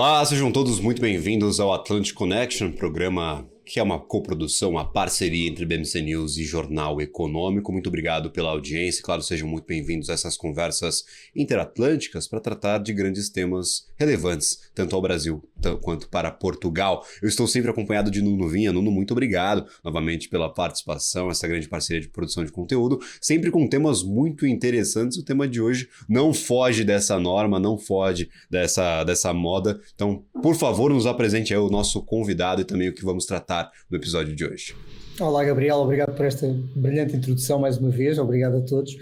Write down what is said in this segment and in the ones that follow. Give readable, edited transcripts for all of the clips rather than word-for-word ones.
Olá, sejam todos muito bem-vindos ao Atlantic Connection, programa que é uma coprodução, uma parceria entre BM&C News e Jornal Econômico. Muito obrigado pela audiência. Claro, sejam muito bem-vindos a essas conversas interatlânticas para tratar de grandes temas relevantes, tanto ao Brasil quanto para Portugal. Eu estou sempre acompanhado de Nuno Vinha. Nuno, muito obrigado novamente pela participação, essa grande parceria de produção de conteúdo, sempre com temas muito interessantes. O tema de hoje não foge dessa norma, não foge dessa moda. Então, por favor, nos apresente aí o nosso convidado e também o que vamos tratar no episódio de hoje. Olá, Gabriel, obrigado por esta brilhante introdução mais uma vez, obrigado a todos.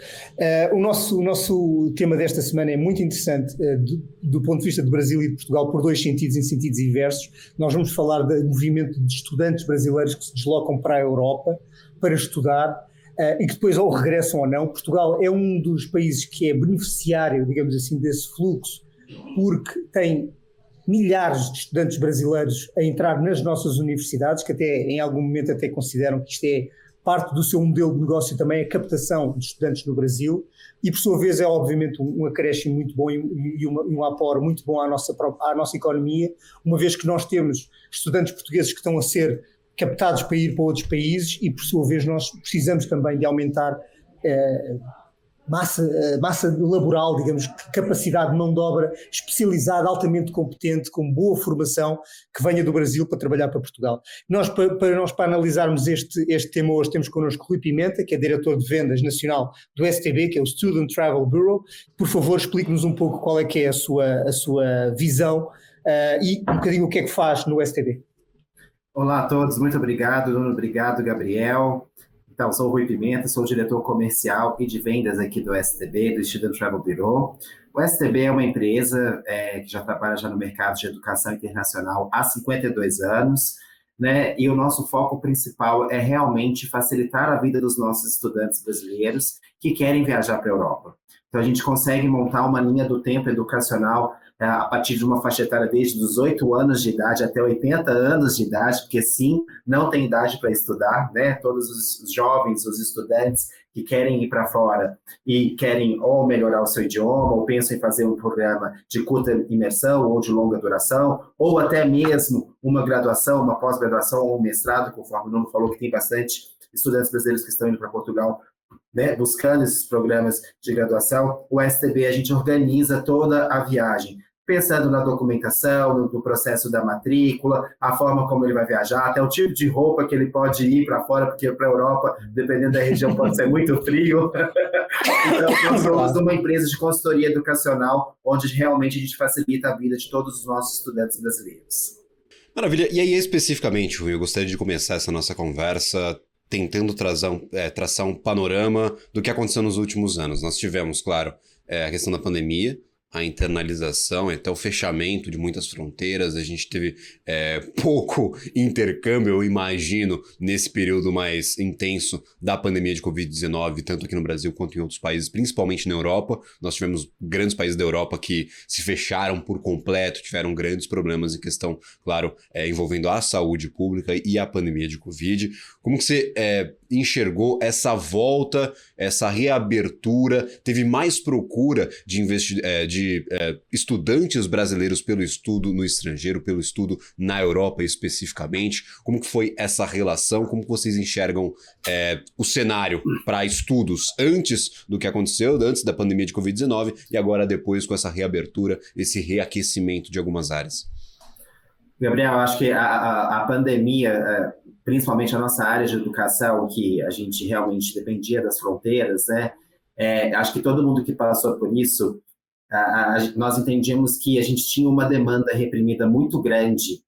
O nosso tema desta semana é muito interessante do ponto de vista do Brasil e de Portugal, por dois sentidos, em sentidos inversos. Nós vamos falar do movimento de estudantes brasileiros que se deslocam para a Europa para estudar e que depois ou regressam ou não. Portugal é um dos países que é beneficiário, digamos assim, desse fluxo, porque tem milhares de estudantes brasileiros a entrar nas nossas universidades, que até em algum momento até consideram que isto é parte do seu modelo de negócio também, a captação de estudantes no Brasil, e por sua vez é obviamente um acréscimo muito bom e um apor muito bom à nossa economia, uma vez que nós temos estudantes portugueses que estão a ser captados para ir para outros países e por sua vez nós precisamos também de aumentar massa laboral, digamos, capacidade de mão de obra especializada, altamente competente, com boa formação, que venha do Brasil para trabalhar para Portugal. Para analisarmos este tema hoje, temos connosco Rui Pimenta, que é diretor de vendas nacional do STB, que é o Student Travel Bureau. Por favor, explique-nos um pouco qual é que é a sua visão e um bocadinho o que é que faz no STB. Olá a todos, muito obrigado, Nuno, obrigado, Gabriel. Então, sou o Rui Pimenta, sou o diretor comercial e de vendas aqui do STB, do Student Travel Bureau. O STB é uma empresa que já trabalha no mercado de educação internacional há 52 anos, né? E o nosso foco principal é realmente facilitar a vida dos nossos estudantes brasileiros que querem viajar para a Europa. Então, a gente consegue montar uma linha do tempo educacional a partir de uma faixa etária desde 18 anos de idade até 80 anos de idade, porque sim, não tem idade para estudar, né? Todos os jovens, os estudantes que querem ir para fora e querem ou melhorar o seu idioma, ou pensam em fazer um programa de curta imersão ou de longa duração, ou até mesmo uma graduação, uma pós-graduação ou um mestrado, conforme o Nuno falou que tem bastante estudantes brasileiros que estão indo para Portugal, né, buscando esses programas de graduação. O STB, a gente organiza toda a viagem, pensando na documentação, no processo da matrícula, a forma como ele vai viajar, até o tipo de roupa que ele pode ir para fora, porque para a Europa, dependendo da região, pode ser muito frio. Então, nós somos uma empresa de consultoria educacional, onde realmente a gente facilita a vida de todos os nossos estudantes brasileiros. Maravilha. E aí, especificamente, Rui, eu gostaria de começar essa nossa conversa tentando traçar um panorama do que aconteceu nos últimos anos. Nós tivemos, claro, a questão da pandemia, a internalização e até o fechamento de muitas fronteiras. A gente teve pouco intercâmbio, eu imagino, nesse período mais intenso da pandemia de Covid-19, tanto aqui no Brasil quanto em outros países, principalmente na Europa. Nós tivemos grandes países da Europa que se fecharam por completo, tiveram grandes problemas em questão, claro, envolvendo a saúde pública e a pandemia de Covid. Como que você enxergou essa volta, essa reabertura? Teve mais procura de estudantes brasileiros pelo estudo no estrangeiro, pelo estudo na Europa especificamente? Como que foi essa relação? Como que vocês enxergam o cenário para estudos antes do que aconteceu, antes da pandemia de Covid-19 e agora depois com essa reabertura, esse reaquecimento de algumas áreas? Gabriel, acho que a pandemia, principalmente a nossa área de educação, que a gente realmente dependia das fronteiras, né? Acho que todo mundo que passou por isso, nós entendíamos que a gente tinha uma demanda reprimida muito grande,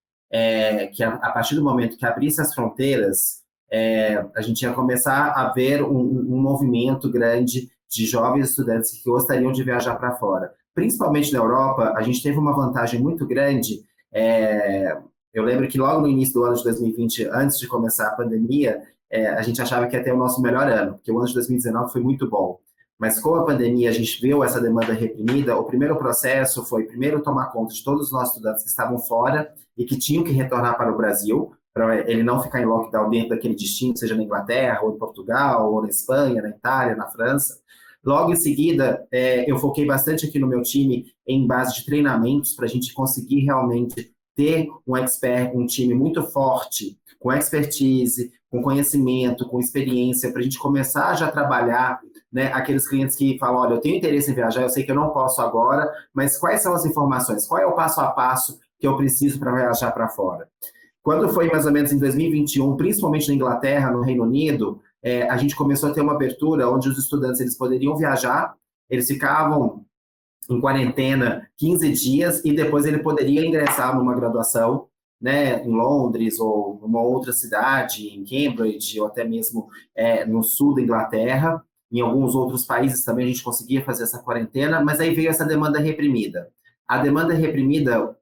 que a partir do momento que abrisse as fronteiras, a gente ia começar a ver um movimento grande de jovens estudantes que gostariam de viajar para fora. Principalmente na Europa, a gente teve uma vantagem muito grande. Eu lembro que logo no início do ano de 2020, antes de começar a pandemia, a gente achava que ia ter o nosso melhor ano, porque o ano de 2019 foi muito bom. Mas com a pandemia a gente viu essa demanda reprimida. O primeiro processo foi primeiro tomar conta de todos os nossos estudantes que estavam fora e que tinham que retornar para o Brasil, para ele não ficar em lockdown dentro daquele destino, seja na Inglaterra, ou em Portugal, ou na Espanha, na Itália, na França. Logo em seguida, eu foquei bastante aqui no meu time em base de treinamentos para a gente conseguir realmente ter um time muito forte, com expertise, com conhecimento, com experiência, para a gente começar já a trabalhar, né, aqueles clientes que falam, olha, eu tenho interesse em viajar, eu sei que eu não posso agora, mas quais são as informações? Qual é o passo a passo que eu preciso para viajar para fora? Quando foi mais ou menos em 2021, principalmente na Inglaterra, no Reino Unido, a gente começou a ter uma abertura onde os estudantes eles poderiam viajar, eles ficavam em quarentena 15 dias e depois ele poderia ingressar numa graduação, né, em Londres ou numa outra cidade, em Cambridge ou até mesmo no sul da Inglaterra. Em alguns outros países também a gente conseguia fazer essa quarentena, mas aí veio essa demanda reprimida. A demanda reprimida,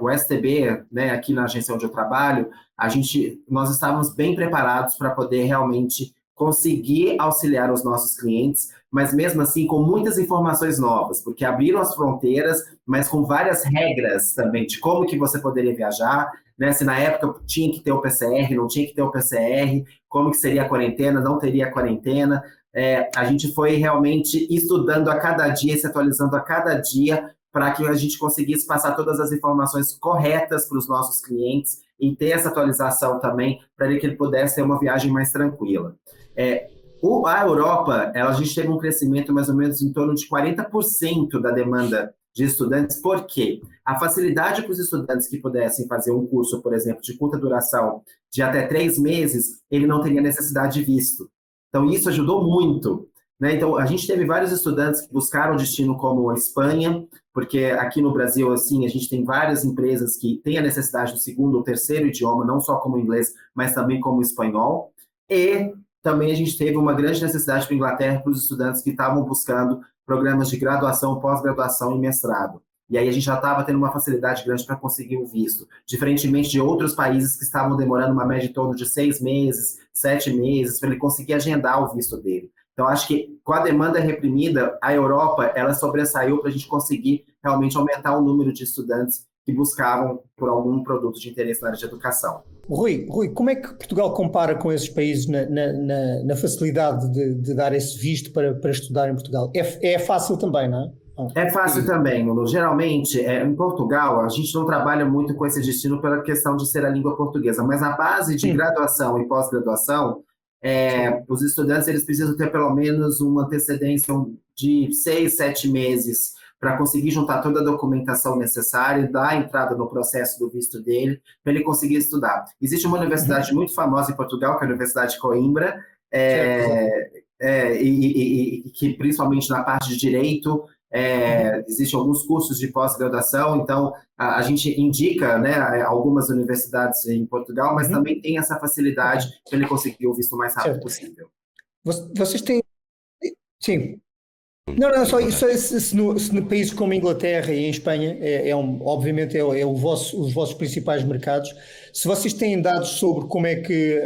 o STB, né, aqui na agência onde eu trabalho, nós estávamos bem preparados para poder realmente conseguir auxiliar os nossos clientes, mas mesmo assim com muitas informações novas, porque abriram as fronteiras, mas com várias regras também de como que você poderia viajar, né? Se na época tinha que ter o PCR, não tinha que ter o PCR, como que seria a quarentena, não teria a quarentena. A gente foi realmente estudando a cada dia, se atualizando a cada dia, para que a gente conseguisse passar todas as informações corretas para os nossos clientes e ter essa atualização também, para que ele pudesse ter uma viagem mais tranquila. A Europa, a gente teve um crescimento mais ou menos em torno de 40% da demanda de estudantes, porque a facilidade para os estudantes que pudessem fazer um curso, por exemplo, de curta duração de até 3 meses, ele não teria necessidade de visto. Então, isso ajudou muito, né? Então, a gente teve vários estudantes que buscaram destino como a Espanha, porque aqui no Brasil, assim, a gente tem várias empresas que têm a necessidade do segundo ou terceiro idioma, não só como inglês, mas também como espanhol. E também a gente teve uma grande necessidade para a Inglaterra, para os estudantes que estavam buscando programas de graduação, pós-graduação e mestrado. E aí a gente já estava tendo uma facilidade grande para conseguir o visto, diferentemente de outros países que estavam demorando uma média em torno de 6 meses, 7 meses, para ele conseguir agendar o visto dele. Então, acho que com a demanda reprimida, a Europa, ela sobressaiu para a gente conseguir realmente aumentar o número de estudantes que buscavam por algum produto de interesse na área de educação. Rui, como é que Portugal compara com esses países na facilidade de dar esse visto para estudar em Portugal? É fácil também, não é? É fácil também, Nuno. Geralmente, em Portugal, a gente não trabalha muito com esse destino pela questão de ser a língua portuguesa, mas na base de graduação e pós-graduação, os estudantes eles precisam ter pelo menos uma antecedência de 6-7 meses para conseguir juntar toda a documentação necessária, dar a entrada no processo do visto dele, para ele conseguir estudar. Existe uma universidade muito famosa em Portugal, que é a Universidade de Coimbra, e que principalmente na parte de direito, existem alguns cursos de pós-graduação, então a gente indica, né, algumas universidades em Portugal, mas também tem essa facilidade para ele conseguir o visto o mais rápido possível. Vocês têm... Sim. Não, só se no países como a Inglaterra e em Espanha, obviamente os vossos principais mercados, se vocês têm dados sobre como é que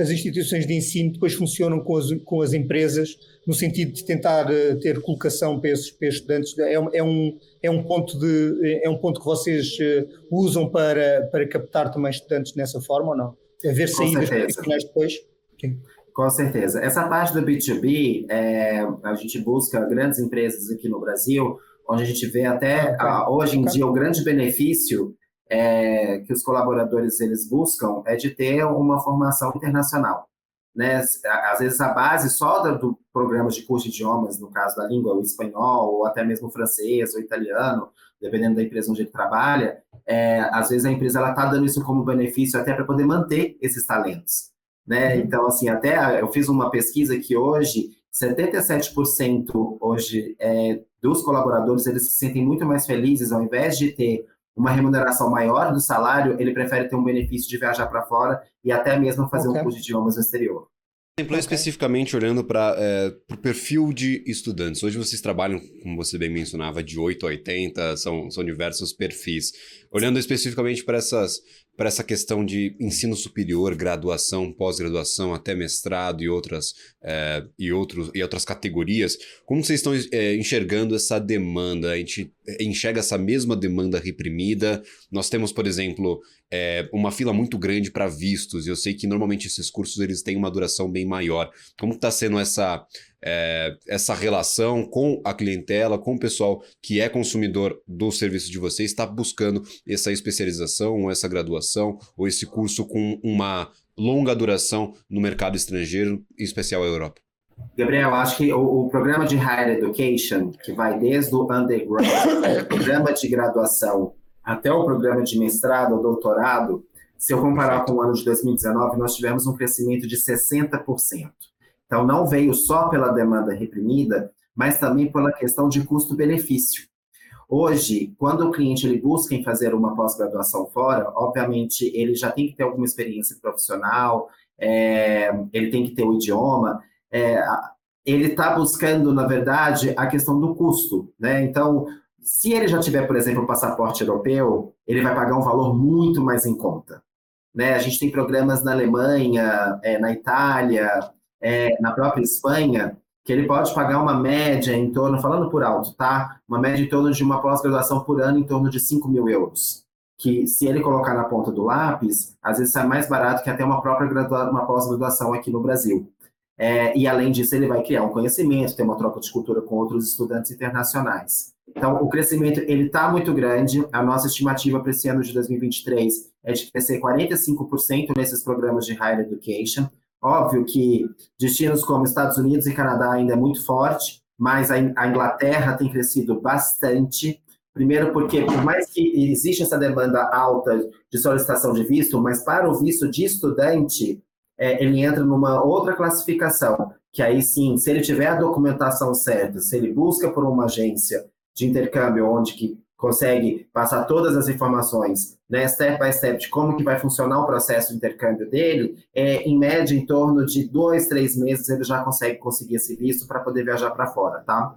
as instituições de ensino depois funcionam com as empresas, no sentido de tentar ter colocação para esses estudantes, é um ponto que vocês usam para captar também estudantes nessa forma ou não? Haver saídas profissionais depois? Sim. Com certeza. Essa parte do B2B, a gente busca grandes empresas aqui no Brasil, onde a gente vê até hoje em dia o grande benefício que os colaboradores eles buscam é de ter uma formação internacional, né? Às vezes a base só do programa de curso de idiomas, no caso da língua, o espanhol, ou até mesmo o francês, ou italiano, dependendo da empresa onde ele trabalha, às vezes a empresa está dando isso como benefício até para poder manter esses talentos, né? Então, assim, até eu fiz uma pesquisa que hoje, 77% hoje dos colaboradores, eles se sentem muito mais felizes, ao invés de ter uma remuneração maior do salário, ele prefere ter um benefício de viajar para fora e até mesmo fazer um curso de idiomas no exterior. Especificamente olhando para o perfil de estudantes, hoje vocês trabalham, como você bem mencionava, de 8 a 80, são diversos perfis. Olhando especificamente para essa questão de ensino superior, graduação, pós-graduação, até mestrado e outras categorias, como vocês estão enxergando essa demanda? A gente enxerga essa mesma demanda reprimida? Nós temos, por exemplo, uma fila muito grande para vistos, e eu sei que normalmente esses cursos eles têm uma duração bem maior. Como está sendo essa relação com a clientela, com o pessoal que é consumidor do serviço de vocês, está buscando essa especialização, ou essa graduação, ou esse curso com uma longa duração no mercado estrangeiro, em especial a Europa? Gabriel, acho que o programa de Higher Education, que vai desde o undergrad, o programa de graduação, até o programa de mestrado ou doutorado, se eu comparar com o ano de 2019, nós tivemos um crescimento de 60%. Então, não veio só pela demanda reprimida, mas também pela questão de custo-benefício. Hoje, quando o cliente ele busca em fazer uma pós-graduação fora, obviamente, ele já tem que ter alguma experiência profissional, ele tem que ter o idioma, ele está buscando, na verdade, a questão do custo, né? Então, se ele já tiver, por exemplo, um passaporte europeu, ele vai pagar um valor muito mais em conta, né? A gente tem programas na Alemanha, na Itália, na própria Espanha, que ele pode pagar uma média em torno, falando por alto, tá? Uma média em torno de uma pós-graduação por ano em torno de 5 mil euros. Que se ele colocar na ponta do lápis, às vezes sai mais barato que até uma própria uma pós-graduação aqui no Brasil. E além disso, ele vai criar um conhecimento, ter uma troca de cultura com outros estudantes internacionais. Então, o crescimento ele está muito grande. A nossa estimativa para esse ano de 2023 é de crescer 45% nesses programas de Higher Education. Óbvio que destinos como Estados Unidos e Canadá ainda é muito forte, mas a Inglaterra tem crescido bastante. Primeiro porque, por mais que existe essa demanda alta de solicitação de visto, mas para o visto de estudante, ele entra numa outra classificação, que aí sim, se ele tiver a documentação certa, se ele busca por uma agência de intercâmbio onde que consegue passar todas as informações, né, step by step, de como que vai funcionar o processo de intercâmbio dele, em média, em torno de 2-3 meses, ele já consegue conseguir esse visto para poder viajar para fora, tá?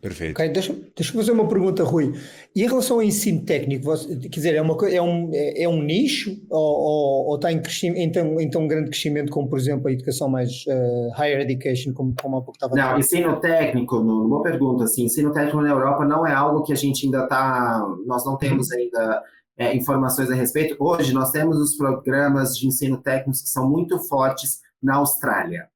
Perfeito. Okay, deixa eu fazer uma pergunta, Rui. E em relação ao ensino técnico, você, quer dizer, é um nicho ou está em tão grande crescimento como, por exemplo, a educação mais higher education, como há pouco estava falando? Não, ensino técnico, boa pergunta, assim, ensino técnico na Europa não é algo que a gente ainda está, nós não temos ainda informações a respeito. Hoje nós temos os programas de ensino técnico que são muito fortes na Austrália.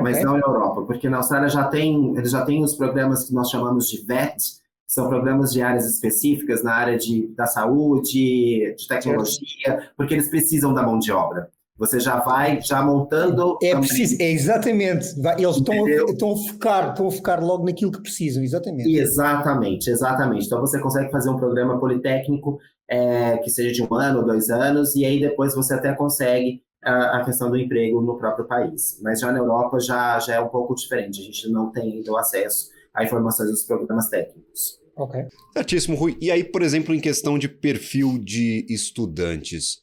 Mas okay. Não na Europa, porque na Austrália eles já têm os programas que nós chamamos de VET, que são programas de áreas específicas na área da saúde, de tecnologia, porque eles precisam da mão de obra. Você já vai, já montando... preciso, exatamente. Eles estão a focar logo naquilo que precisam, exatamente. Exatamente. Então você consegue fazer um programa politécnico que seja de 1 ano ou 2 anos, e aí depois você até consegue a questão do emprego no próprio país. Mas já na Europa já é um pouco diferente, a gente não tem ainda o acesso a informações dos programas técnicos. Ok. Certíssimo, Rui. E aí, por exemplo, em questão de perfil de estudantes,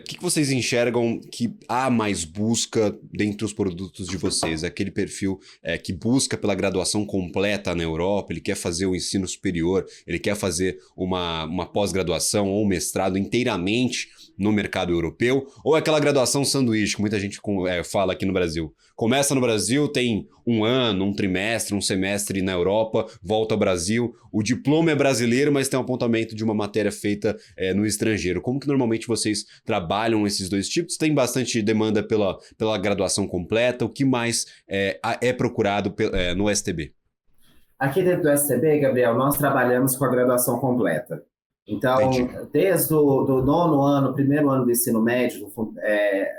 o que vocês enxergam que há mais busca dentre os produtos de vocês? É aquele perfil que busca pela graduação completa na Europa, ele quer fazer o ensino superior, ele quer fazer uma pós-graduação ou um mestrado inteiramente no mercado europeu, ou aquela graduação sanduíche que muita gente fala aqui no Brasil? Começa no Brasil, tem 1 ano, 1 trimestre, 1 semestre na Europa, volta ao Brasil, o diploma é brasileiro, mas tem um apontamento de uma matéria feita no estrangeiro. Como que normalmente vocês trabalham esses dois tipos? Tem bastante demanda pela graduação completa? O que mais é procurado no STB? Aqui dentro do STB, Gabriel, nós trabalhamos com a graduação completa. Então, desde o 9º ano, 1º ano do ensino médio,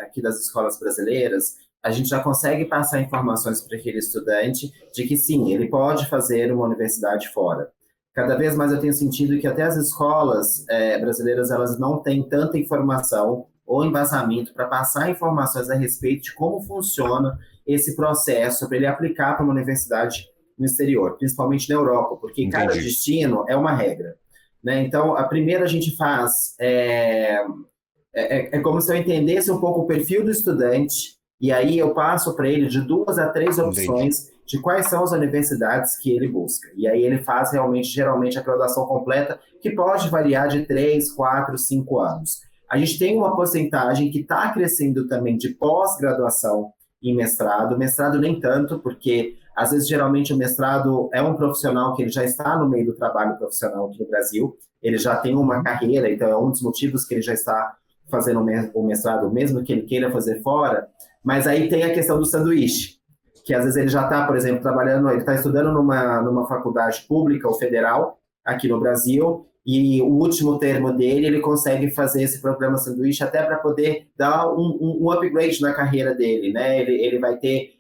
aqui das escolas brasileiras, a gente já consegue passar informações para aquele estudante de que sim, ele pode fazer uma universidade fora. Cada vez mais eu tenho sentido que até as escolas brasileiras, elas não têm tanta informação ou embasamento para passar informações a respeito de como funciona esse processo para ele aplicar para uma universidade no exterior, principalmente na Europa, porque cada destino é uma regra. Né? Então, a primeira a gente faz, é como se eu entendesse um pouco o perfil do estudante, e aí eu passo para ele de 2 a 3 opções de quais são as universidades que ele busca. E aí ele faz geralmente a graduação completa, que pode variar de 3, 4, 5 anos. A gente tem uma porcentagem que está crescendo também de pós-graduação em mestrado. Mestrado nem tanto, porque... Às vezes, geralmente, o mestrado é um profissional que ele já está no meio do trabalho profissional aqui no Brasil, ele já tem uma carreira, então é um dos motivos que ele já está fazendo o mestrado, mesmo que ele queira fazer fora. Mas aí tem a questão do sanduíche, que às vezes ele já está, por exemplo, trabalhando, ele está estudando numa faculdade pública ou federal aqui no Brasil, e o último termo dele, ele consegue fazer esse programa sanduíche até para poder dar um upgrade na carreira dele, né? Ele vai ter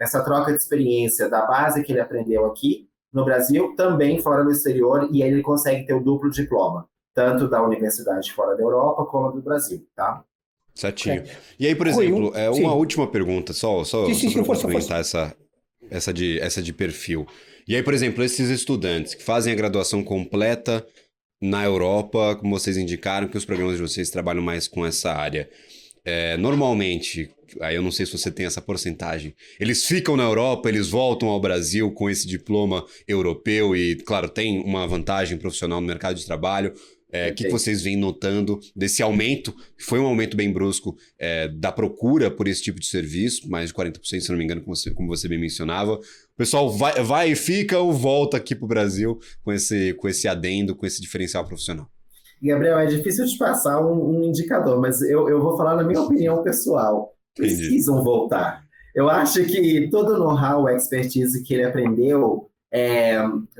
essa troca de experiência da base que ele aprendeu aqui no Brasil, também fora do exterior, e aí ele consegue ter o duplo diploma, tanto da universidade fora da Europa como do Brasil, tá? Certinho. E aí, por exemplo, uma última pergunta, só para complementar essa de perfil. E aí, por exemplo, esses estudantes que fazem a graduação completa na Europa, como vocês indicaram, que os programas de vocês trabalham mais com essa área, normalmente, aí eu não sei se você tem essa porcentagem, eles ficam na Europa, eles voltam ao Brasil com esse diploma europeu e, claro, tem uma vantagem profissional no mercado de trabalho. O que vocês vêm notando desse aumento, que foi um aumento bem brusco da procura por esse tipo de serviço, mais de 40%, se não me engano, como você bem mencionava. O pessoal vai e fica ou volta aqui para o Brasil com esse adendo, com esse diferencial profissional? Gabriel, é difícil te passar um indicador, mas eu vou falar na minha opinião pessoal. Precisam voltar. Eu acho que todo o know-how, expertise que ele aprendeu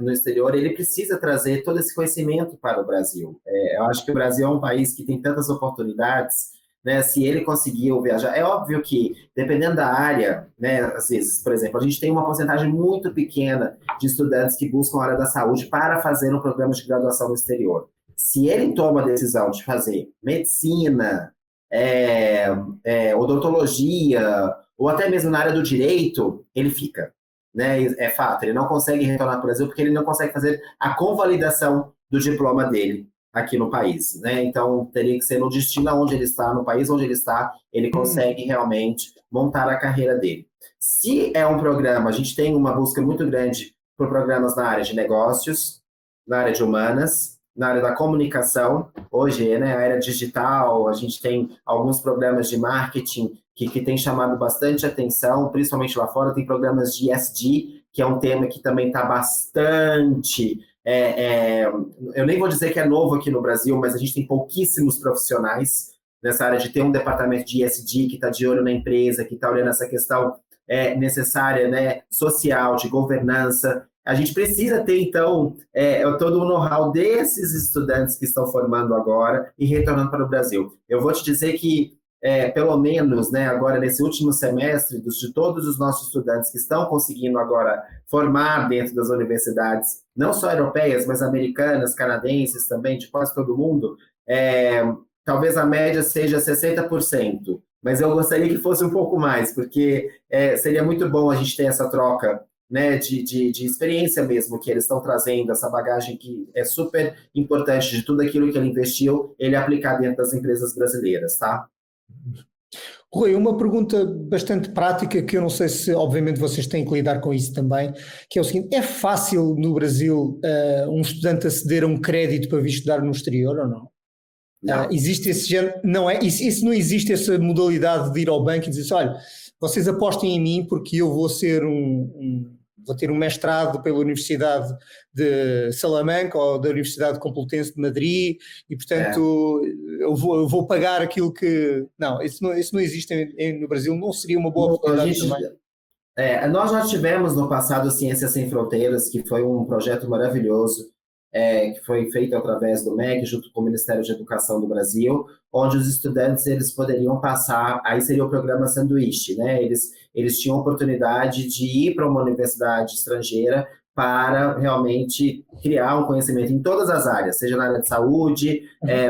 no exterior, ele precisa trazer todo esse conhecimento para o Brasil. Eu acho que o Brasil é um país que tem tantas oportunidades, né? Se ele conseguiu viajar, é óbvio que, dependendo da área, né, às vezes, por exemplo, a gente tem uma porcentagem muito pequena de estudantes que buscam a área da saúde para fazer um programa de graduação no exterior. Se ele toma a decisão de fazer medicina, odontologia, ou até mesmo na área do direito, ele fica. Né, é fato, ele não consegue retornar para o Brasil porque ele não consegue fazer a convalidação do diploma dele aqui no país, né? Então teria que ser no destino onde ele está, no país onde ele está, ele consegue realmente montar a carreira dele. Se é um programa, a gente tem uma busca muito grande por programas na área de negócios, na área de humanas, na área da comunicação, hoje, né, a era digital, a gente tem alguns programas de marketing que tem chamado bastante atenção, principalmente lá fora, tem programas de ESG, que é um tema que também está bastante... eu nem vou dizer que é novo aqui no Brasil, mas a gente tem pouquíssimos profissionais nessa área de ter um departamento de ESG que está de olho na empresa, que está olhando essa questão necessária, né, social, de governança. A gente precisa ter, então, todo o know-how desses estudantes que estão formando agora e retornando para o Brasil. Eu vou te dizer que, pelo menos, né, agora nesse último semestre, de todos os nossos estudantes que estão conseguindo agora formar dentro das universidades, não só europeias, mas americanas, canadenses também, de quase todo mundo, talvez a média seja 60%, mas eu gostaria que fosse um pouco mais, porque seria muito bom a gente ter essa troca, né, de experiência mesmo, que eles estão trazendo, essa bagagem que é super importante de tudo aquilo que ele investiu, ele aplicar dentro das empresas brasileiras, tá? Rui, uma pergunta bastante prática, que eu não sei se, obviamente, vocês têm que lidar com isso também, que é o seguinte, é fácil no Brasil um estudante aceder a um crédito para vir estudar no exterior ou não? Não. Existe esse género, não é? Isso não existe, essa modalidade de ir ao banco e dizer, olha, vocês apostem em mim porque eu vou ser vou ter um mestrado pela Universidade de Salamanca ou da Universidade Complutense de Madrid e, portanto, eu vou pagar aquilo que... Não, isso não existe no Brasil, não seria uma boa oportunidade também. Nós já tivemos no passado Ciências Sem Fronteiras, que foi um projeto maravilhoso, que foi feito através do MEC, junto com o Ministério de Educação do Brasil, onde os estudantes eles poderiam passar, aí seria o programa sanduíche, né? Eles tinham a oportunidade de ir para uma universidade estrangeira para realmente criar um conhecimento em todas as áreas, seja na área de saúde,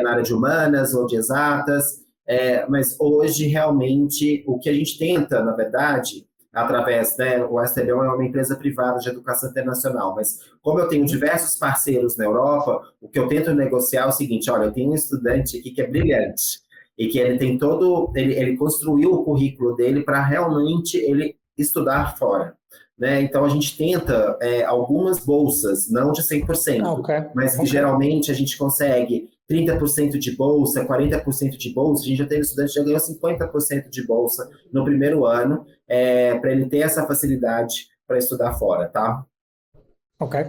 na área de humanas ou de exatas, mas hoje realmente o que a gente tenta, na verdade, através, né, o STB é uma empresa privada de educação internacional, mas como eu tenho diversos parceiros na Europa, o que eu tento negociar é o seguinte, olha, eu tenho um estudante aqui que é brilhante e que ele tem ele construiu o currículo dele para realmente ele estudar fora, né, então a gente tenta algumas bolsas, não de 100%, mas que geralmente a gente consegue 30% de bolsa, 40% de bolsa, a gente já teve estudante que já ganhou 50% de bolsa no primeiro ano, para ele ter essa facilidade para estudar fora, tá? Ok.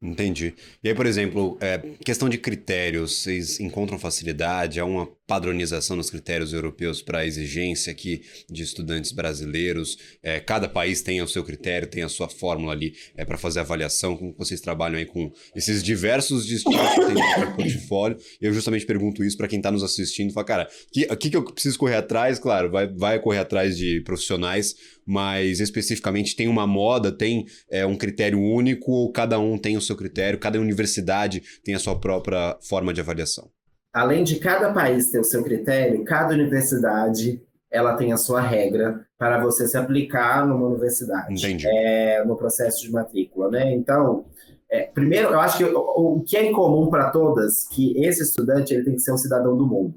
Entendi. E aí, por exemplo, questão de critérios, vocês encontram facilidade? Há uma padronização nos critérios europeus para a exigência aqui de estudantes brasileiros. Cada país tem o seu critério, tem a sua fórmula ali para fazer avaliação. Como vocês trabalham aí com esses diversos destinos que tem no portfólio? Eu justamente pergunto isso para quem está nos assistindo. Fala, cara, o que eu preciso correr atrás? Claro, vai correr atrás de profissionais, mas especificamente tem uma moda, tem um critério único, ou cada um tem o seu critério, cada universidade tem a sua própria forma de avaliação? Além de cada país ter o seu critério, cada universidade ela tem a sua regra para você se aplicar numa universidade. Entendi. No processo de matrícula, né? Então, primeiro, eu acho que o que é em comum para todas, que esse estudante ele tem que ser um cidadão do mundo.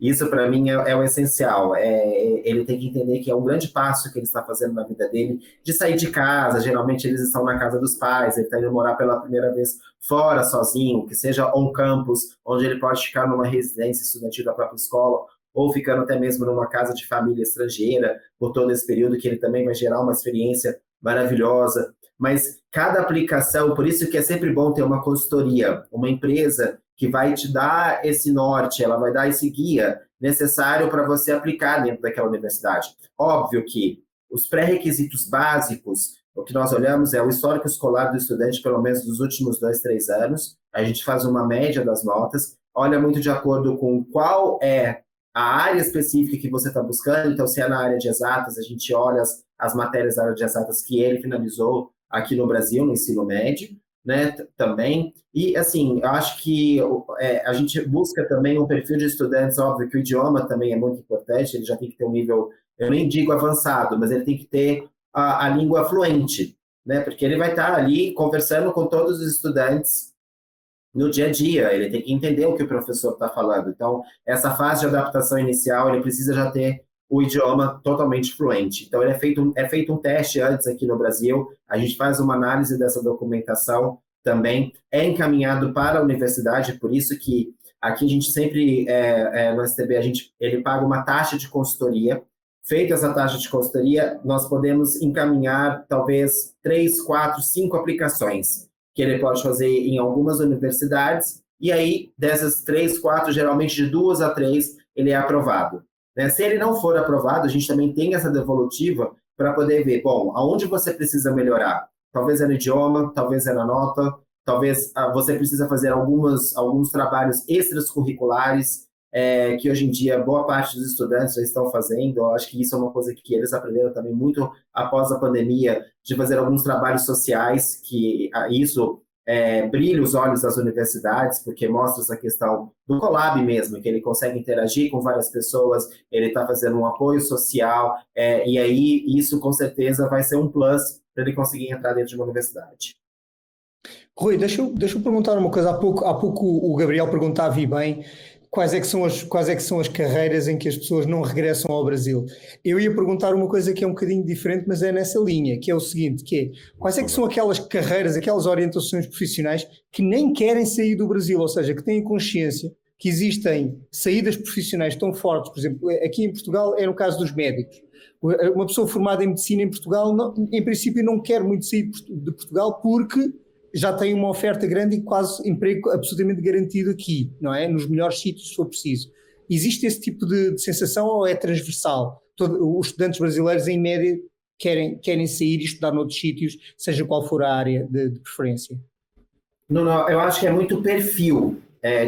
Isso, para mim, é o essencial. Ele tem que entender que é um grande passo que ele está fazendo na vida dele, de sair de casa. Geralmente, eles estão na casa dos pais, ele está indo morar pela primeira vez fora, sozinho, que seja on campus, onde ele pode ficar numa residência estudantil da própria escola, ou ficando até mesmo numa casa de família estrangeira, por todo esse período, que ele também vai gerar uma experiência maravilhosa. Mas cada aplicação, por isso que é sempre bom ter uma consultoria, uma empresa que vai te dar esse norte, ela vai dar esse guia necessário para você aplicar dentro daquela universidade. Óbvio que os pré-requisitos básicos, o que nós olhamos é o histórico escolar do estudante, pelo menos dos últimos 2-3 anos. A gente faz uma média das notas, olha muito de acordo com qual é a área específica que você está buscando. Então, se é na área de exatas, a gente olha as matérias da área de exatas que ele finalizou aqui no Brasil, no ensino médio, né, também. E, assim, eu acho que a gente busca também um perfil de estudantes. Óbvio que o idioma também é muito importante, ele já tem que ter um nível, eu nem digo avançado, mas ele tem que ter a língua fluente, né, porque ele vai estar ali conversando com todos os estudantes no dia a dia, ele tem que entender o que o professor está falando. Então, essa fase de adaptação inicial, ele precisa já ter o idioma totalmente fluente. Então, é feito um teste antes aqui no Brasil, a gente faz uma análise dessa documentação também, é encaminhado para a universidade, por isso que aqui a gente sempre, no STB, ele paga uma taxa de consultoria. Feita essa taxa de consultoria, nós podemos encaminhar, talvez, 3, 4, 5 aplicações que ele pode fazer em algumas universidades, e aí, dessas 3, 4, geralmente de 2 a 3, ele é aprovado. Né? Se ele não for aprovado, a gente também tem essa devolutiva para poder ver, bom, aonde você precisa melhorar? Talvez é no idioma, talvez é na nota, talvez você precisa fazer alguns trabalhos extracurriculares, que hoje em dia boa parte dos estudantes já estão fazendo. Eu acho que isso é uma coisa que eles aprenderam também muito após a pandemia, de fazer alguns trabalhos sociais, que isso brilha os olhos das universidades, porque mostra essa questão do collab mesmo, que ele consegue interagir com várias pessoas, ele está fazendo um apoio social, e aí isso com certeza vai ser um plus para ele conseguir entrar dentro de uma universidade. Rui, deixa eu perguntar uma coisa. Há pouco o Gabriel perguntava, e bem, quais é que são as carreiras em que as pessoas não regressam ao Brasil. Eu ia perguntar uma coisa que é um bocadinho diferente, mas é nessa linha, que é o seguinte, que é, quais é que são aquelas carreiras, aquelas orientações profissionais que nem querem sair do Brasil, ou seja, que têm consciência que existem saídas profissionais tão fortes. Por exemplo, aqui em Portugal é no caso dos médicos. Uma pessoa formada em medicina em Portugal, em princípio, não quer muito sair de Portugal porque já tem uma oferta grande e quase emprego absolutamente garantido aqui, não é? Nos melhores sítios, se for preciso. Existe esse tipo de sensação, ou é transversal? Os estudantes brasileiros, em média, querem sair e estudar noutros sítios, seja qual for a área de preferência? Não, eu acho que é muito perfil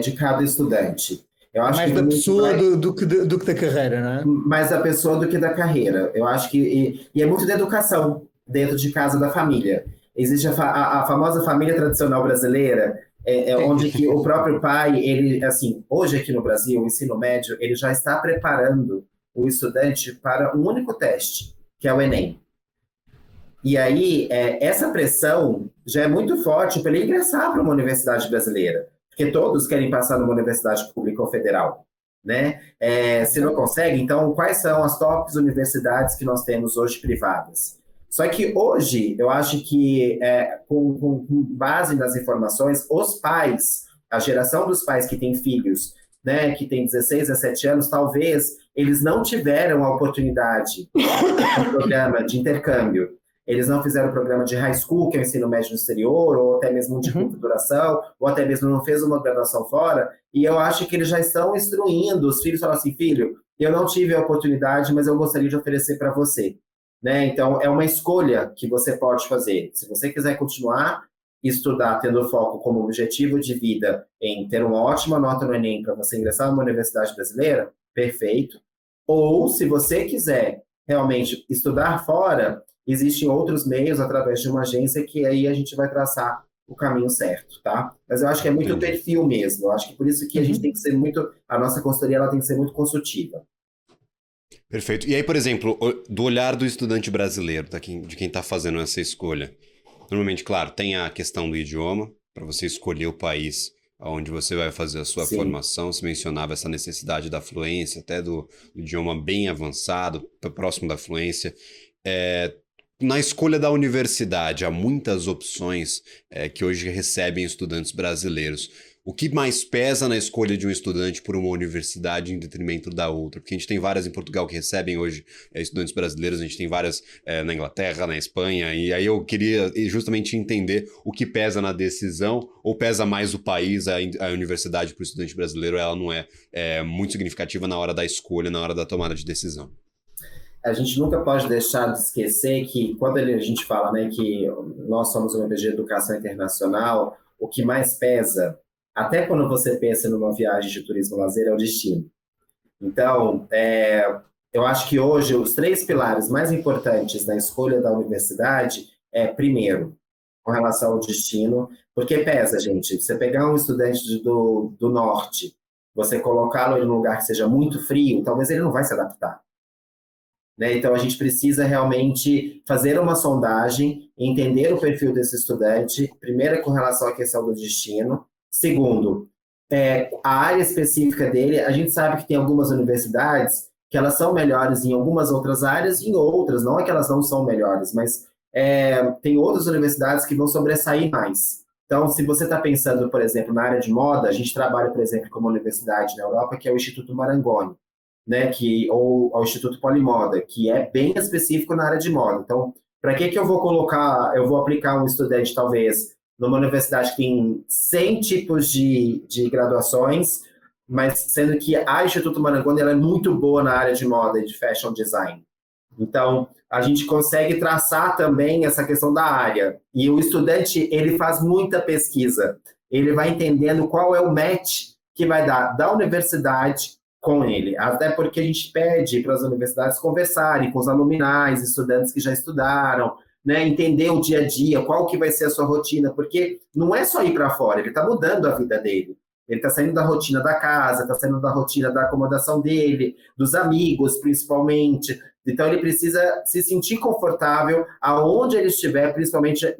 de cada estudante. Eu acho mais que da pessoa do que da carreira, não é? Mais da pessoa do que da carreira. Eu acho que... E é muito da educação dentro de casa, da família. Existe a famosa família tradicional brasileira, onde que o próprio pai, ele, assim, hoje aqui no Brasil, o ensino médio, ele já está preparando o estudante para um único teste, que é o Enem. E aí, essa pressão já é muito forte para ele ingressar para uma universidade brasileira, porque todos querem passar numa universidade pública ou federal, né? Se não consegue, então, quais são as tops universidades que nós temos hoje privadas? Só que hoje, eu acho que, com base nas informações, os pais, a geração dos pais que tem filhos, né, que tem 16, 17 anos, talvez eles não tiveram a oportunidade de programa de intercâmbio. Eles não fizeram o programa de high school, que é o ensino médio no exterior, ou até mesmo de curta duração, ou até mesmo não fez uma graduação fora, e eu acho que eles já estão instruindo, os filhos falam assim, filho, eu não tive a oportunidade, mas eu gostaria de oferecer para você. Né? Então, é uma escolha que você pode fazer. Se você quiser continuar estudar, tendo foco como objetivo de vida em ter uma ótima nota no Enem para você ingressar numa universidade brasileira, perfeito. Ou, se você quiser realmente estudar fora, existem outros meios através de uma agência que aí a gente vai traçar o caminho certo, tá? Mas eu acho que é muito perfil mesmo. Eu acho que por isso que a gente tem que ser muito... A nossa consultoria ela tem que ser muito consultiva. Perfeito. E aí, por exemplo, do olhar do estudante brasileiro, de quem está fazendo essa escolha, normalmente, claro, tem a questão do idioma, para você escolher o país onde você vai fazer a sua formação. Você mencionava essa necessidade da fluência, até do idioma bem avançado, próximo da fluência. Na escolha da universidade, há muitas opções que hoje recebem estudantes brasileiros. O que mais pesa na escolha de um estudante por uma universidade em detrimento da outra? Porque a gente tem várias em Portugal que recebem hoje estudantes brasileiros, a gente tem várias na Inglaterra, na Espanha, e aí eu queria justamente entender o que pesa na decisão, ou pesa mais o país, a universidade para o estudante brasileiro, ela não é muito significativa na hora da escolha, na hora da tomada de decisão. A gente nunca pode deixar de esquecer que, quando a gente fala, né, que nós somos uma ONG de educação internacional, o que mais pesa... Até quando você pensa numa viagem de turismo lazer, é o destino. Então, eu acho que hoje os três pilares mais importantes na escolha da universidade é, primeiro, com relação ao destino, porque pesa, gente. Você pegar um estudante do norte, você colocá-lo em um lugar que seja muito frio, talvez ele não vai se adaptar. Né? Então, a gente precisa realmente fazer uma sondagem, entender o perfil desse estudante, primeiro com relação à questão do destino. Segundo, a área específica dele, a gente sabe que tem algumas universidades que elas são melhores em algumas outras áreas e em outras, não é que elas não são melhores, mas tem outras universidades que vão sobressair mais. Então, se você está pensando, por exemplo, na área de moda, a gente trabalha, por exemplo, com uma universidade na Europa, que é o Instituto Marangoni, né, ou o Instituto Polimoda, que é bem específico na área de moda. Então, para que eu vou colocar, eu vou aplicar um estudante, talvez, numa universidade que tem 100 tipos de graduações, mas sendo que a Instituto Marangoni ela é muito boa na área de moda e de fashion design. Então, a gente consegue traçar também essa questão da área. E o estudante, ele faz muita pesquisa. Ele vai entendendo qual é o match que vai dar da universidade com ele. Até porque a gente pede para as universidades conversarem com os alumni, estudantes que já estudaram, né, entender o dia a dia, qual que vai ser a sua rotina, porque não é só ir para fora, ele está mudando a vida dele. Ele está saindo da rotina da casa, está saindo da rotina da acomodação dele, dos amigos, principalmente. Então, ele precisa se sentir confortável aonde ele estiver, principalmente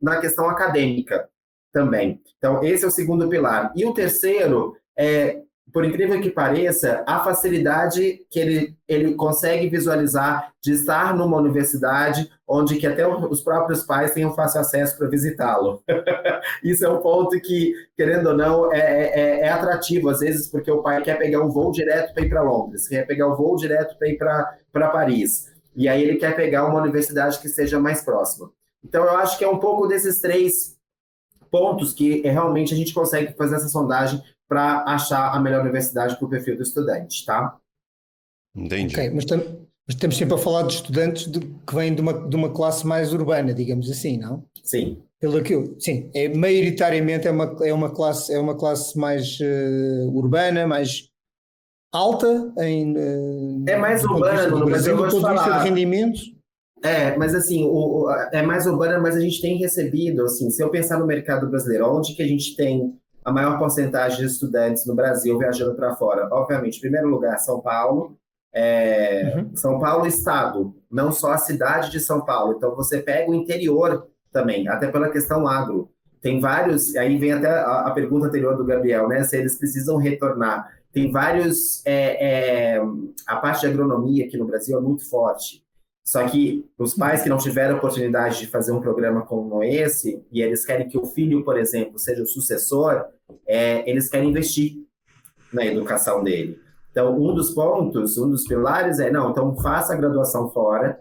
na questão acadêmica também. Então, esse é o segundo pilar. E o terceiro é, por incrível que pareça, a facilidade que ele consegue visualizar de estar numa universidade onde que até os próprios pais tenham fácil acesso para visitá-lo. Isso é um ponto que, querendo ou não, é atrativo, às vezes, porque o pai quer pegar um voo direto para ir para Londres, quer pegar um voo direto para ir para Paris, e aí ele quer pegar uma universidade que seja mais próxima. Então, eu acho que é um pouco desses três pontos que realmente a gente consegue fazer essa sondagem para achar a melhor universidade para o perfil do estudante, tá? Entendi. Ok, mas estamos sempre a falar de estudantes que vêm de uma classe mais urbana, digamos assim, não? Sim. Pelo que eu, sim, maioritariamente é uma classe mais urbana, mais alta em. É mais urbana no Brasil, do ponto de vista de rendimentos. Mas assim, é mais urbana, mas a gente tem recebido, assim, se eu pensar no mercado brasileiro, onde que a gente tem a maior porcentagem de estudantes no Brasil viajando para fora? Obviamente, em primeiro lugar, São Paulo. São Paulo estado, não só a cidade de São Paulo. Então, você pega o interior também, até pela questão agro. Tem vários, aí vem até a pergunta anterior do Gabriel, né? Se eles precisam retornar. Tem vários, a parte de agronomia aqui no Brasil é muito forte. Só que os pais que não tiveram oportunidade de fazer um programa como esse, e eles querem que o filho, por exemplo, seja o sucessor, eles querem investir na educação dele. Então, um dos pilares então faça a graduação fora,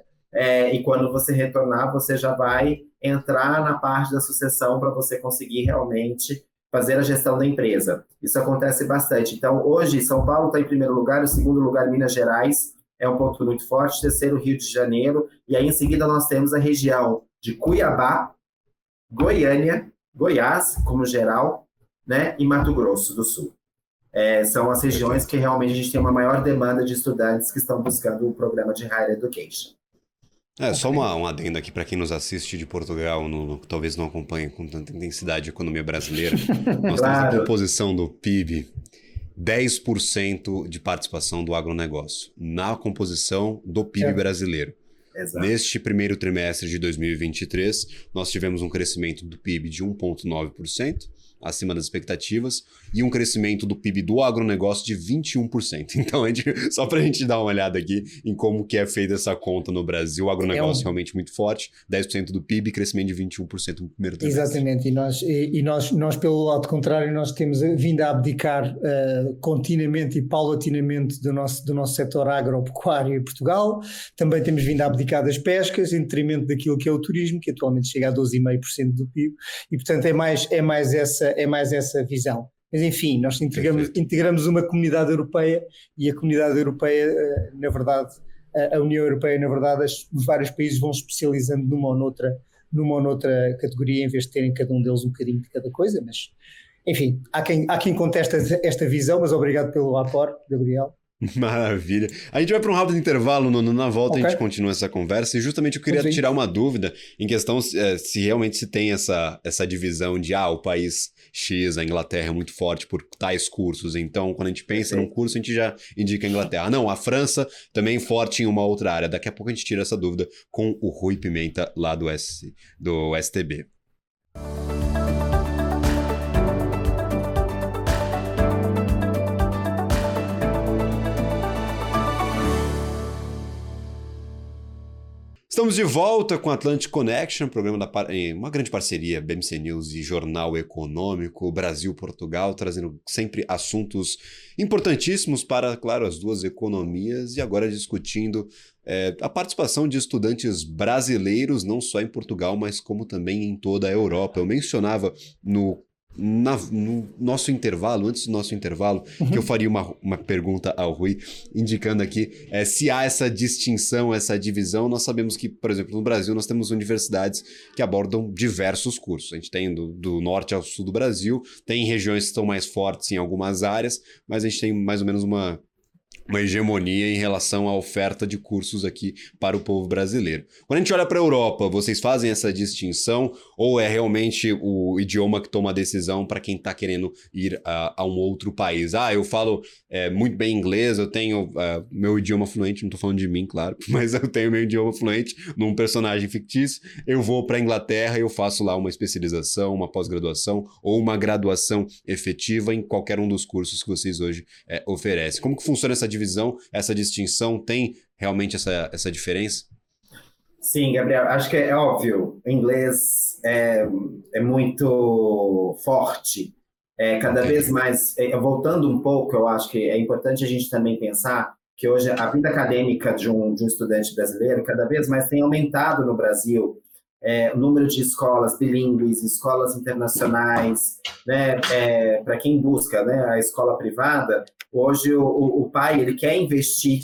e quando você retornar, você já vai entrar na parte da sucessão para você conseguir realmente fazer a gestão da empresa. Isso acontece bastante. Então, hoje, São Paulo está em primeiro lugar, em segundo lugar, Minas Gerais é um ponto muito forte, terceiro, Rio de Janeiro, e aí, em seguida, nós temos a região de Cuiabá, Goiânia, Goiás, como geral, né, e Mato Grosso do Sul. São as regiões que realmente a gente tem uma maior demanda de estudantes que estão buscando o programa de Higher Education. Só uma adenda aqui para quem nos assiste de Portugal, talvez não acompanhe com tanta intensidade a economia brasileira. Nós temos a composição do PIB, 10% de participação do agronegócio, na composição do PIB brasileiro. Exato. Neste primeiro trimestre de 2023, nós tivemos um crescimento do PIB de 1,9%, acima das expectativas, e um crescimento do PIB do agronegócio de 21%. Então, só para a gente dar uma olhada aqui em como que é feita essa conta no Brasil, o agronegócio realmente muito forte, 10% do PIB, crescimento de 21% no primeiro trimestre. Exatamente, e nós, pelo lado contrário, nós temos vindo a abdicar continuamente e paulatinamente do nosso setor agropecuário em Portugal. Também temos vindo a abdicar das pescas, em detrimento daquilo que é o turismo, que atualmente chega a 12,5% do PIB, e portanto é mais essa visão. Mas enfim, nós integramos uma comunidade europeia, e a comunidade europeia, na verdade, a União Europeia, na verdade, os vários países vão se especializando numa ou noutra categoria, em vez de terem cada um deles um bocadinho de cada coisa, mas enfim, há quem contesta esta visão, mas obrigado pelo aporte, Gabriel. Maravilha. A gente vai para um rápido intervalo, Nuno. Na volta A gente continua essa conversa, e justamente eu queria tirar uma dúvida em questão se realmente se tem essa divisão de o país X, a Inglaterra é muito forte por tais cursos, então quando a gente pensa num curso a gente já indica a Inglaterra. Não, a França também é forte em uma outra área. Daqui a pouco a gente tira essa dúvida com o Rui Pimenta lá do STB. Estamos de volta com Atlantic Connection, programa uma grande parceria, BM&C News e Jornal Econômico, Brasil-Portugal, trazendo sempre assuntos importantíssimos para, claro, as duas economias, e agora discutindo a participação de estudantes brasileiros, não só em Portugal, mas como também em toda a Europa. Eu mencionava no nosso intervalo, antes do nosso intervalo, que eu faria uma pergunta ao Rui, indicando aqui se há essa distinção, essa divisão. Nós sabemos que, por exemplo, no Brasil nós temos universidades que abordam diversos cursos. A gente tem do norte ao sul do Brasil, tem regiões que estão mais fortes em algumas áreas, mas a gente tem mais ou menos uma hegemonia em relação à oferta de cursos aqui para o povo brasileiro. Quando a gente olha para a Europa, vocês fazem essa distinção, ou é realmente o idioma que toma a decisão para quem está querendo ir a um outro país? Eu falo muito bem inglês, eu tenho meu idioma fluente, não estou falando de mim, claro, mas eu tenho meu idioma fluente num personagem fictício, eu vou para a Inglaterra e eu faço lá uma especialização, uma pós-graduação ou uma graduação efetiva em qualquer um dos cursos que vocês hoje oferecem. Como que funciona essa divisão, essa distinção? Tem realmente essa diferença? Sim, Gabriel, acho que é óbvio. O inglês é muito forte. Cada vez mais, voltando um pouco, eu acho que é importante a gente também pensar que hoje a vida acadêmica de um estudante brasileiro cada vez mais tem aumentado no Brasil. O número de escolas bilíngues, escolas internacionais, né? Para quem busca, né, a escola privada, hoje o pai ele quer investir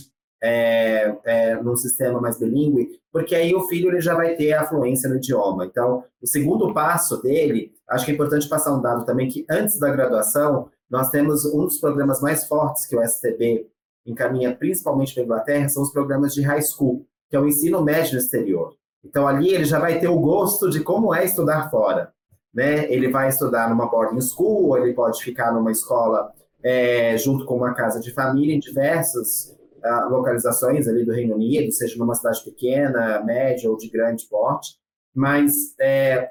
num sistema mais bilíngue, porque aí o filho ele já vai ter a fluência no idioma. Então, o segundo passo dele, acho que é importante passar um dado também, que antes da graduação, nós temos um dos programas mais fortes que o STB encaminha, principalmente para a Inglaterra, são os programas de high school, que é o ensino médio no exterior. Então, ali ele já vai ter o gosto de como é estudar fora, né? Ele vai estudar numa boarding school, ele pode ficar numa escola junto com uma casa de família em diversas localizações ali do Reino Unido, seja numa cidade pequena, média ou de grande porte. Mas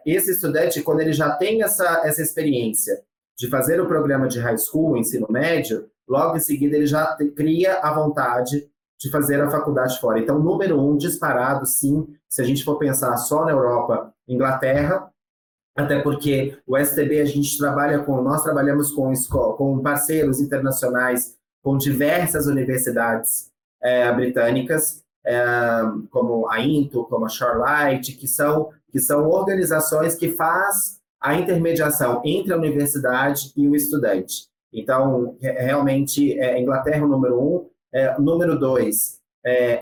esse estudante, quando ele já tem essa experiência de fazer o programa de high school, ensino médio, logo em seguida ele já cria a vontade de fazer a faculdade fora. Então, número um, disparado, sim, se a gente for pensar só na Europa, Inglaterra, até porque o STB a gente nós trabalhamos com parceiros internacionais, com diversas universidades britânicas, como a INTO, como a Shorelight, que são organizações que fazem a intermediação entre a universidade e o estudante. Então, realmente, Inglaterra, número 1. Número 2,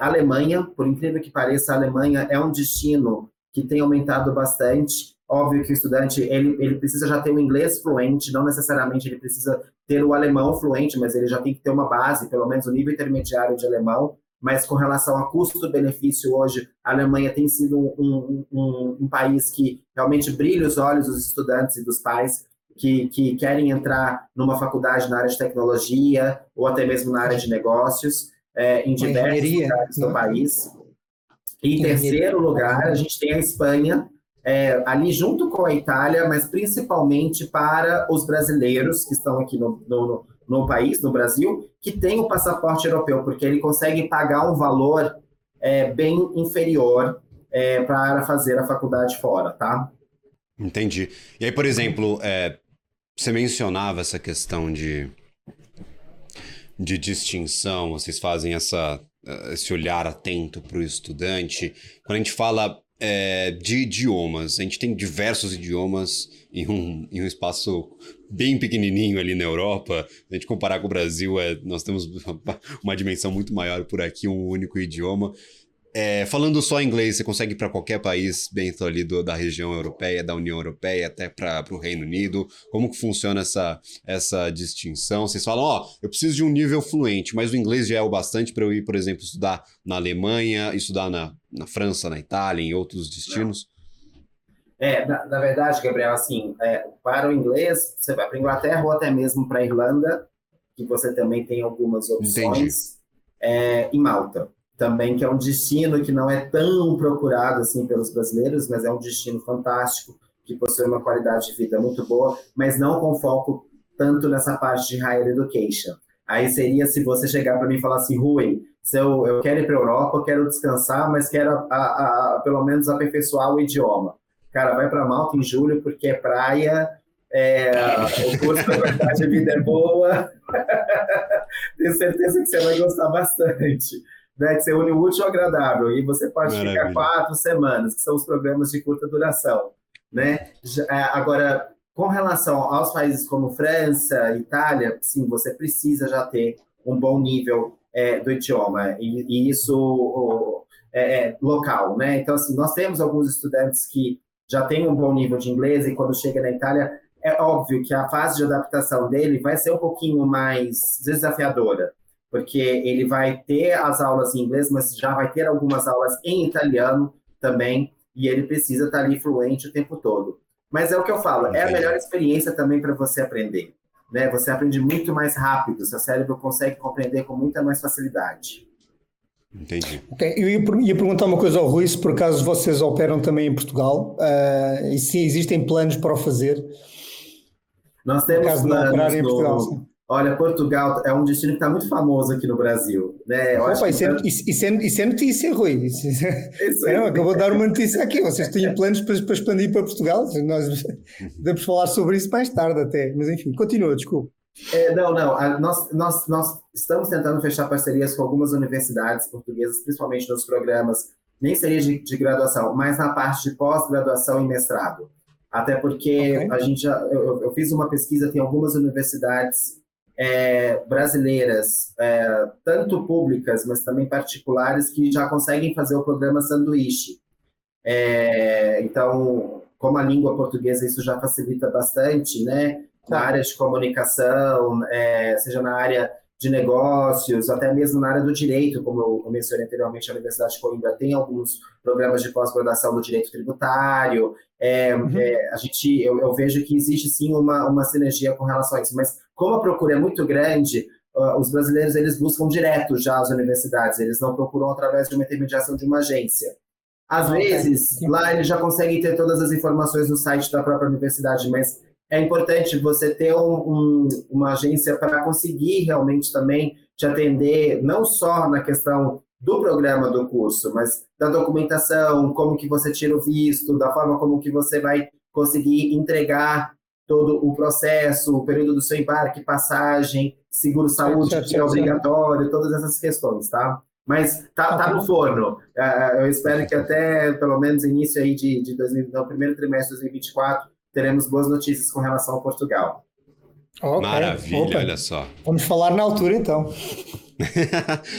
Alemanha. Por incrível que pareça, a Alemanha é um destino que tem aumentado bastante. Óbvio que o estudante ele precisa já ter o inglês fluente, não necessariamente ele precisa ter o alemão fluente, mas ele já tem que ter uma base, pelo menos um nível intermediário de alemão. Mas com relação a custo-benefício hoje, a Alemanha tem sido um país que realmente brilha os olhos dos estudantes e dos pais que querem entrar numa faculdade na área de tecnologia ou até mesmo na área de negócios, em diversos lugares do país. Em terceiro lugar, a gente tem a Espanha, ali junto com a Itália, mas principalmente para os brasileiros que estão aqui no país, no Brasil, que tem o passaporte europeu, porque ele consegue pagar um valor bem inferior para fazer a faculdade fora, tá? Entendi. E aí, por exemplo, você mencionava essa questão de distinção, vocês fazem esse olhar atento para o estudante. Quando a gente fala de idiomas, a gente tem diversos idiomas em um espaço bem pequenininho ali na Europa. Se a gente comparar com o Brasil, nós temos uma dimensão muito maior por aqui, um único idioma. Falando só inglês, você consegue ir para qualquer país dentro ali da região europeia, da União Europeia, até para o Reino Unido? Como que funciona essa distinção? Vocês falam, eu preciso de um nível fluente, mas o inglês já é o bastante para eu ir, por exemplo, estudar na Alemanha, estudar na França, na Itália, em outros destinos? Na verdade, Gabriel, assim, para o inglês, você vai para a Inglaterra ou até mesmo para a Irlanda, que você também tem algumas opções, e Malta. Também, que é um destino que não é tão procurado assim pelos brasileiros, mas é um destino fantástico, que possui uma qualidade de vida muito boa, mas não com foco tanto nessa parte de higher education. Aí seria se você chegar para mim e falar assim, Rui, se eu quero ir para a Europa, eu quero descansar, mas quero pelo menos aperfeiçoar o idioma. Cara, vai para Malta em julho, porque é praia, o curso da qualidade de vida é boa, tenho certeza que você vai gostar bastante. Né, que você une o útil ao agradável, e você pode ficar 4 semanas, que são os programas de curta duração. Né? Agora, com relação aos países como França, Itália, sim, você precisa já ter um bom nível do idioma, e isso local. Né? Então, assim, nós temos alguns estudantes que já têm um bom nível de inglês, e quando chega na Itália, é óbvio que a fase de adaptação dele vai ser um pouquinho mais desafiadora, porque ele vai ter as aulas em inglês, mas já vai ter algumas aulas em italiano também, e ele precisa estar ali fluente o tempo todo. Mas é o que eu falo, é a melhor experiência também para você aprender. Né? Você aprende muito mais rápido, seu cérebro consegue compreender com muita mais facilidade. Entendi. Okay. Eu ia perguntar uma coisa ao Rui, se por acaso vocês operam também em Portugal, e se existem planos para o fazer. Nós temos planos em Portugal, sim. Olha, Portugal é um destino que está muito famoso aqui no Brasil. Né? Opa, isso é notícia, Rui. Acabou de dar uma notícia aqui. Vocês têm planos para expandir para Portugal? Nós devemos falar sobre isso mais tarde até. Mas enfim, continua, desculpa. Nós estamos tentando fechar parcerias com algumas universidades portuguesas, principalmente nos programas, nem seria de graduação, mas na parte de pós-graduação e mestrado. Até porque a gente eu fiz uma pesquisa, tem algumas universidades brasileiras, tanto públicas, mas também particulares, que já conseguem fazer o programa sanduíche. Então, como a língua portuguesa, isso já facilita bastante, né? Na área de comunicação, seja na área de negócios, até mesmo na área do direito, como eu mencionei anteriormente, a Universidade de Coimbra tem alguns programas de pós-graduação do direito tributário. Eu vejo que existe, sim, uma sinergia com relação a isso, mas como a procura é muito grande, os brasileiros eles buscam direto já as universidades, eles não procuram através de uma intermediação de uma agência. Às vezes, lá eles já conseguem ter todas as informações no site da própria universidade, mas é importante você ter uma agência para conseguir realmente também te atender, não só na questão do programa do curso, mas da documentação, como que você tira o visto, da forma como que você vai conseguir entregar todo o processo, o período do seu embarque, passagem, seguro-saúde, que é obrigatório, todas essas questões, tá? Mas tá no forno. Eu espero que até, pelo menos, início aí no primeiro trimestre de 2024, teremos boas notícias com relação a Portugal. Okay. Maravilha, opa. Olha só. Vamos falar na altura, então.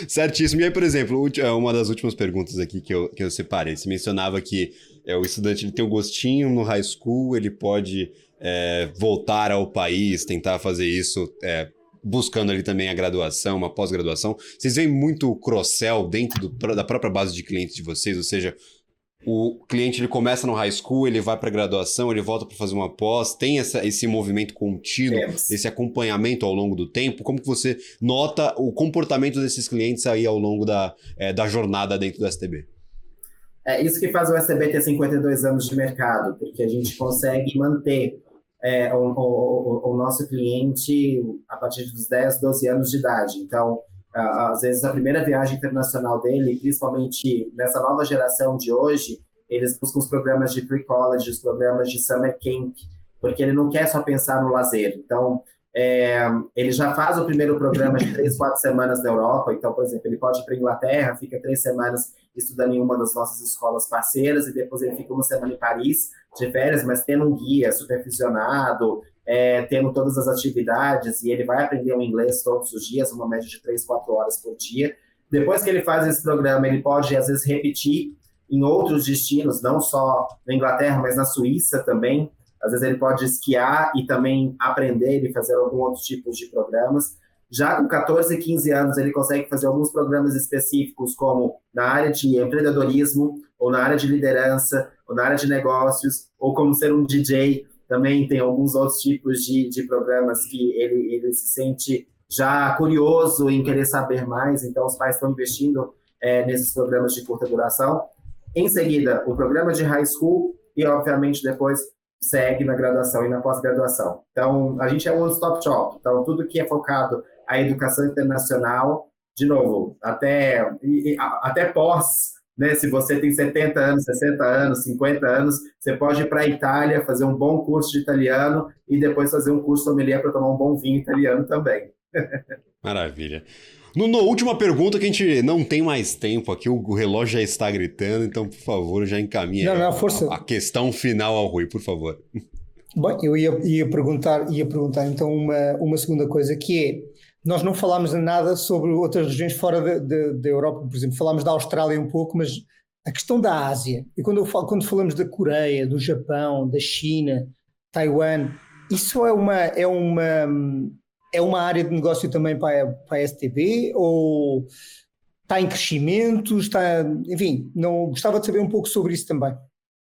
Certíssimo. E aí, por exemplo, uma das últimas perguntas aqui que eu separei. Você mencionava que o estudante ele tem um gostinho no high school, ele pode voltar ao país, tentar fazer isso, buscando ali também a graduação, uma pós-graduação. Vocês veem muito cross-sell dentro da própria base de clientes de vocês, ou seja, o cliente ele começa no high school, ele vai para a graduação, ele volta para fazer uma pós, tem esse movimento contínuo, esse acompanhamento ao longo do tempo. Como que você nota o comportamento desses clientes aí ao longo da jornada dentro do STB? É isso que faz o STB ter 52 anos de mercado, porque a gente consegue manter o nosso cliente a partir dos 10, 12 anos de idade. Então, às vezes, a primeira viagem internacional dele, principalmente nessa nova geração de hoje, eles buscam os programas de pre-college, os programas de summer camp, porque ele não quer só pensar no lazer. Então, ele já faz o primeiro programa de 3, 4 semanas na Europa. Então, por exemplo, ele pode ir para a Inglaterra, fica 3 semanas estudando em uma das nossas escolas parceiras e depois ele fica uma semana em Paris de férias, mas tendo um guia supervisionado, tendo todas as atividades, e ele vai aprender o inglês todos os dias, uma média de 3, 4 horas por dia. Depois que ele faz esse programa, ele pode, às vezes, repetir em outros destinos, não só na Inglaterra, mas na Suíça também. Às vezes ele pode esquiar e também aprender e fazer algum outro tipo de programas. Já com 14, 15 anos, ele consegue fazer alguns programas específicos, como na área de empreendedorismo, ou na área de liderança, ou na área de negócios, ou como ser um DJ. Também tem alguns outros tipos de programas que ele se sente já curioso em querer saber mais. Então, os pais estão investindo nesses programas de curta duração. Em seguida, o programa de high school e, obviamente, depois segue na graduação e na pós-graduação. Então, a gente é um one-stop shop. Então, tudo que é focado à educação internacional, de novo, até pós, né? Se você tem 70 anos, 60 anos, 50 anos, você pode ir para a Itália, fazer um bom curso de italiano e depois fazer um curso de sommelier para tomar um bom vinho italiano também. Maravilha. Nuno, última pergunta, que a gente não tem mais tempo aqui, o relógio já está gritando, então, por favor, já encaminha a questão final ao Rui, por favor. Bom, eu ia perguntar então uma segunda coisa, que é, nós não falámos nada sobre outras regiões fora da Europa. Por exemplo, falámos da Austrália um pouco, mas a questão da Ásia, e quando falamos da Coreia, do Japão, da China, Taiwan, isso é uma área de negócio também para a STB, ou está em crescimento, enfim, não, gostava de saber um pouco sobre isso também.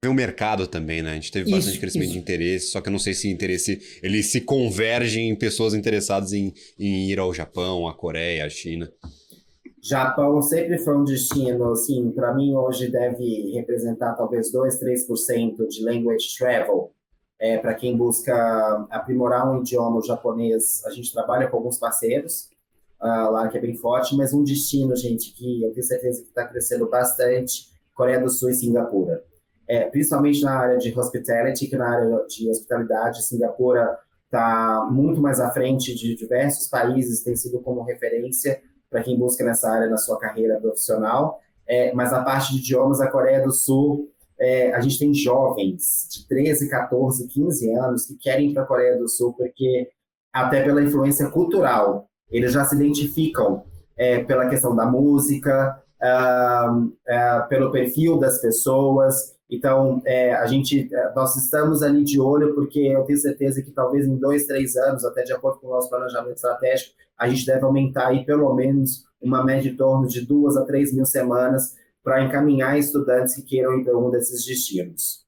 Tem o mercado também, né? A gente teve bastante crescimento de interesse, só que eu não sei se interesse, ele se converge em pessoas interessadas em ir ao Japão, à Coreia, à China. Japão sempre foi um destino, assim, para mim hoje deve representar talvez 2, 3% de language travel. Para quem busca aprimorar um idioma japonês, a gente trabalha com alguns parceiros lá, que é bem forte, mas um destino, gente, que eu tenho certeza que está crescendo bastante, Coreia do Sul e Singapura. Principalmente na área de hospitality, que na área de hospitalidade, Singapura está muito mais à frente de diversos países, tem sido como referência para quem busca nessa área na sua carreira profissional. Mas a parte de idiomas, a Coreia do Sul, a gente tem jovens de 13, 14, 15 anos que querem ir para a Coreia do Sul, porque até pela influência cultural, eles já se identificam pela questão da música, pelo perfil das pessoas. Então, nós estamos ali de olho, porque eu tenho certeza que talvez em 2, 3 anos, até de acordo com o nosso planejamento estratégico, a gente deve aumentar aí pelo menos uma média em torno de 2 a 3 mil semanas para encaminhar estudantes que queiram ir para um desses destinos.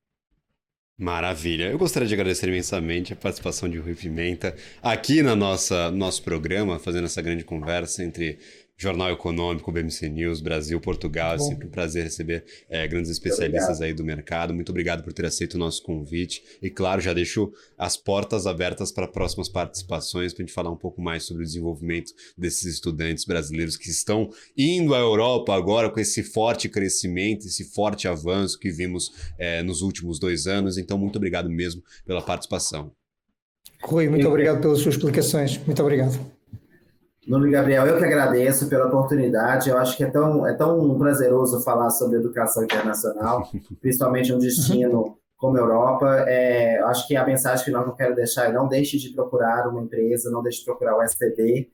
Maravilha. Eu gostaria de agradecer imensamente a participação de Rui Pimenta aqui no nosso programa, fazendo essa grande conversa entre Jornal Econômico, BM&C News, Brasil, Portugal. É sempre um prazer receber grandes especialistas aí do mercado. Muito obrigado por ter aceito o nosso convite. E claro, já deixo as portas abertas para próximas participações, para a gente falar um pouco mais sobre o desenvolvimento desses estudantes brasileiros que estão indo à Europa agora, com esse forte crescimento, esse forte avanço que vimos nos últimos 2 anos. Então, muito obrigado mesmo pela participação. Rui, muito obrigado pelas suas explicações. Muito obrigado. Nuno e Gabriel, eu que agradeço pela oportunidade. Eu acho que é tão prazeroso falar sobre educação internacional, principalmente um destino como a Europa. Eu acho que a mensagem final que eu quero deixar é: não deixe de procurar uma empresa, não deixe de procurar o STB,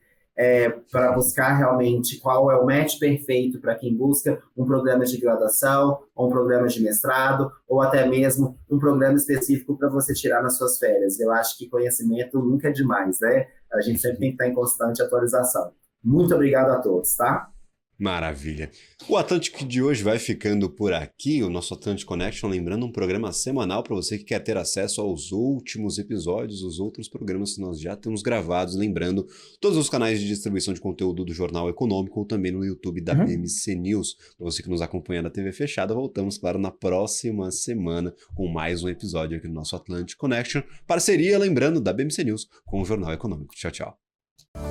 para buscar realmente qual é o match perfeito para quem busca um programa de graduação, ou um programa de mestrado, ou até mesmo um programa específico para você tirar nas suas férias. Eu acho que conhecimento nunca é demais, né? A gente sempre tem que estar em constante atualização. Muito obrigado a todos, tá? Maravilha. O Atlantic de hoje vai ficando por aqui, o nosso Atlantic Connection, lembrando, um programa semanal para você que quer ter acesso aos últimos episódios, os outros programas que nós já temos gravados, lembrando, todos os canais de distribuição de conteúdo do Jornal Econômico ou também no YouTube da BM&C News. Para você que nos acompanha na TV fechada, voltamos, claro, na próxima semana com mais um episódio aqui do nosso Atlantic Connection, parceria, lembrando, da BM&C News com o Jornal Econômico. Tchau, tchau.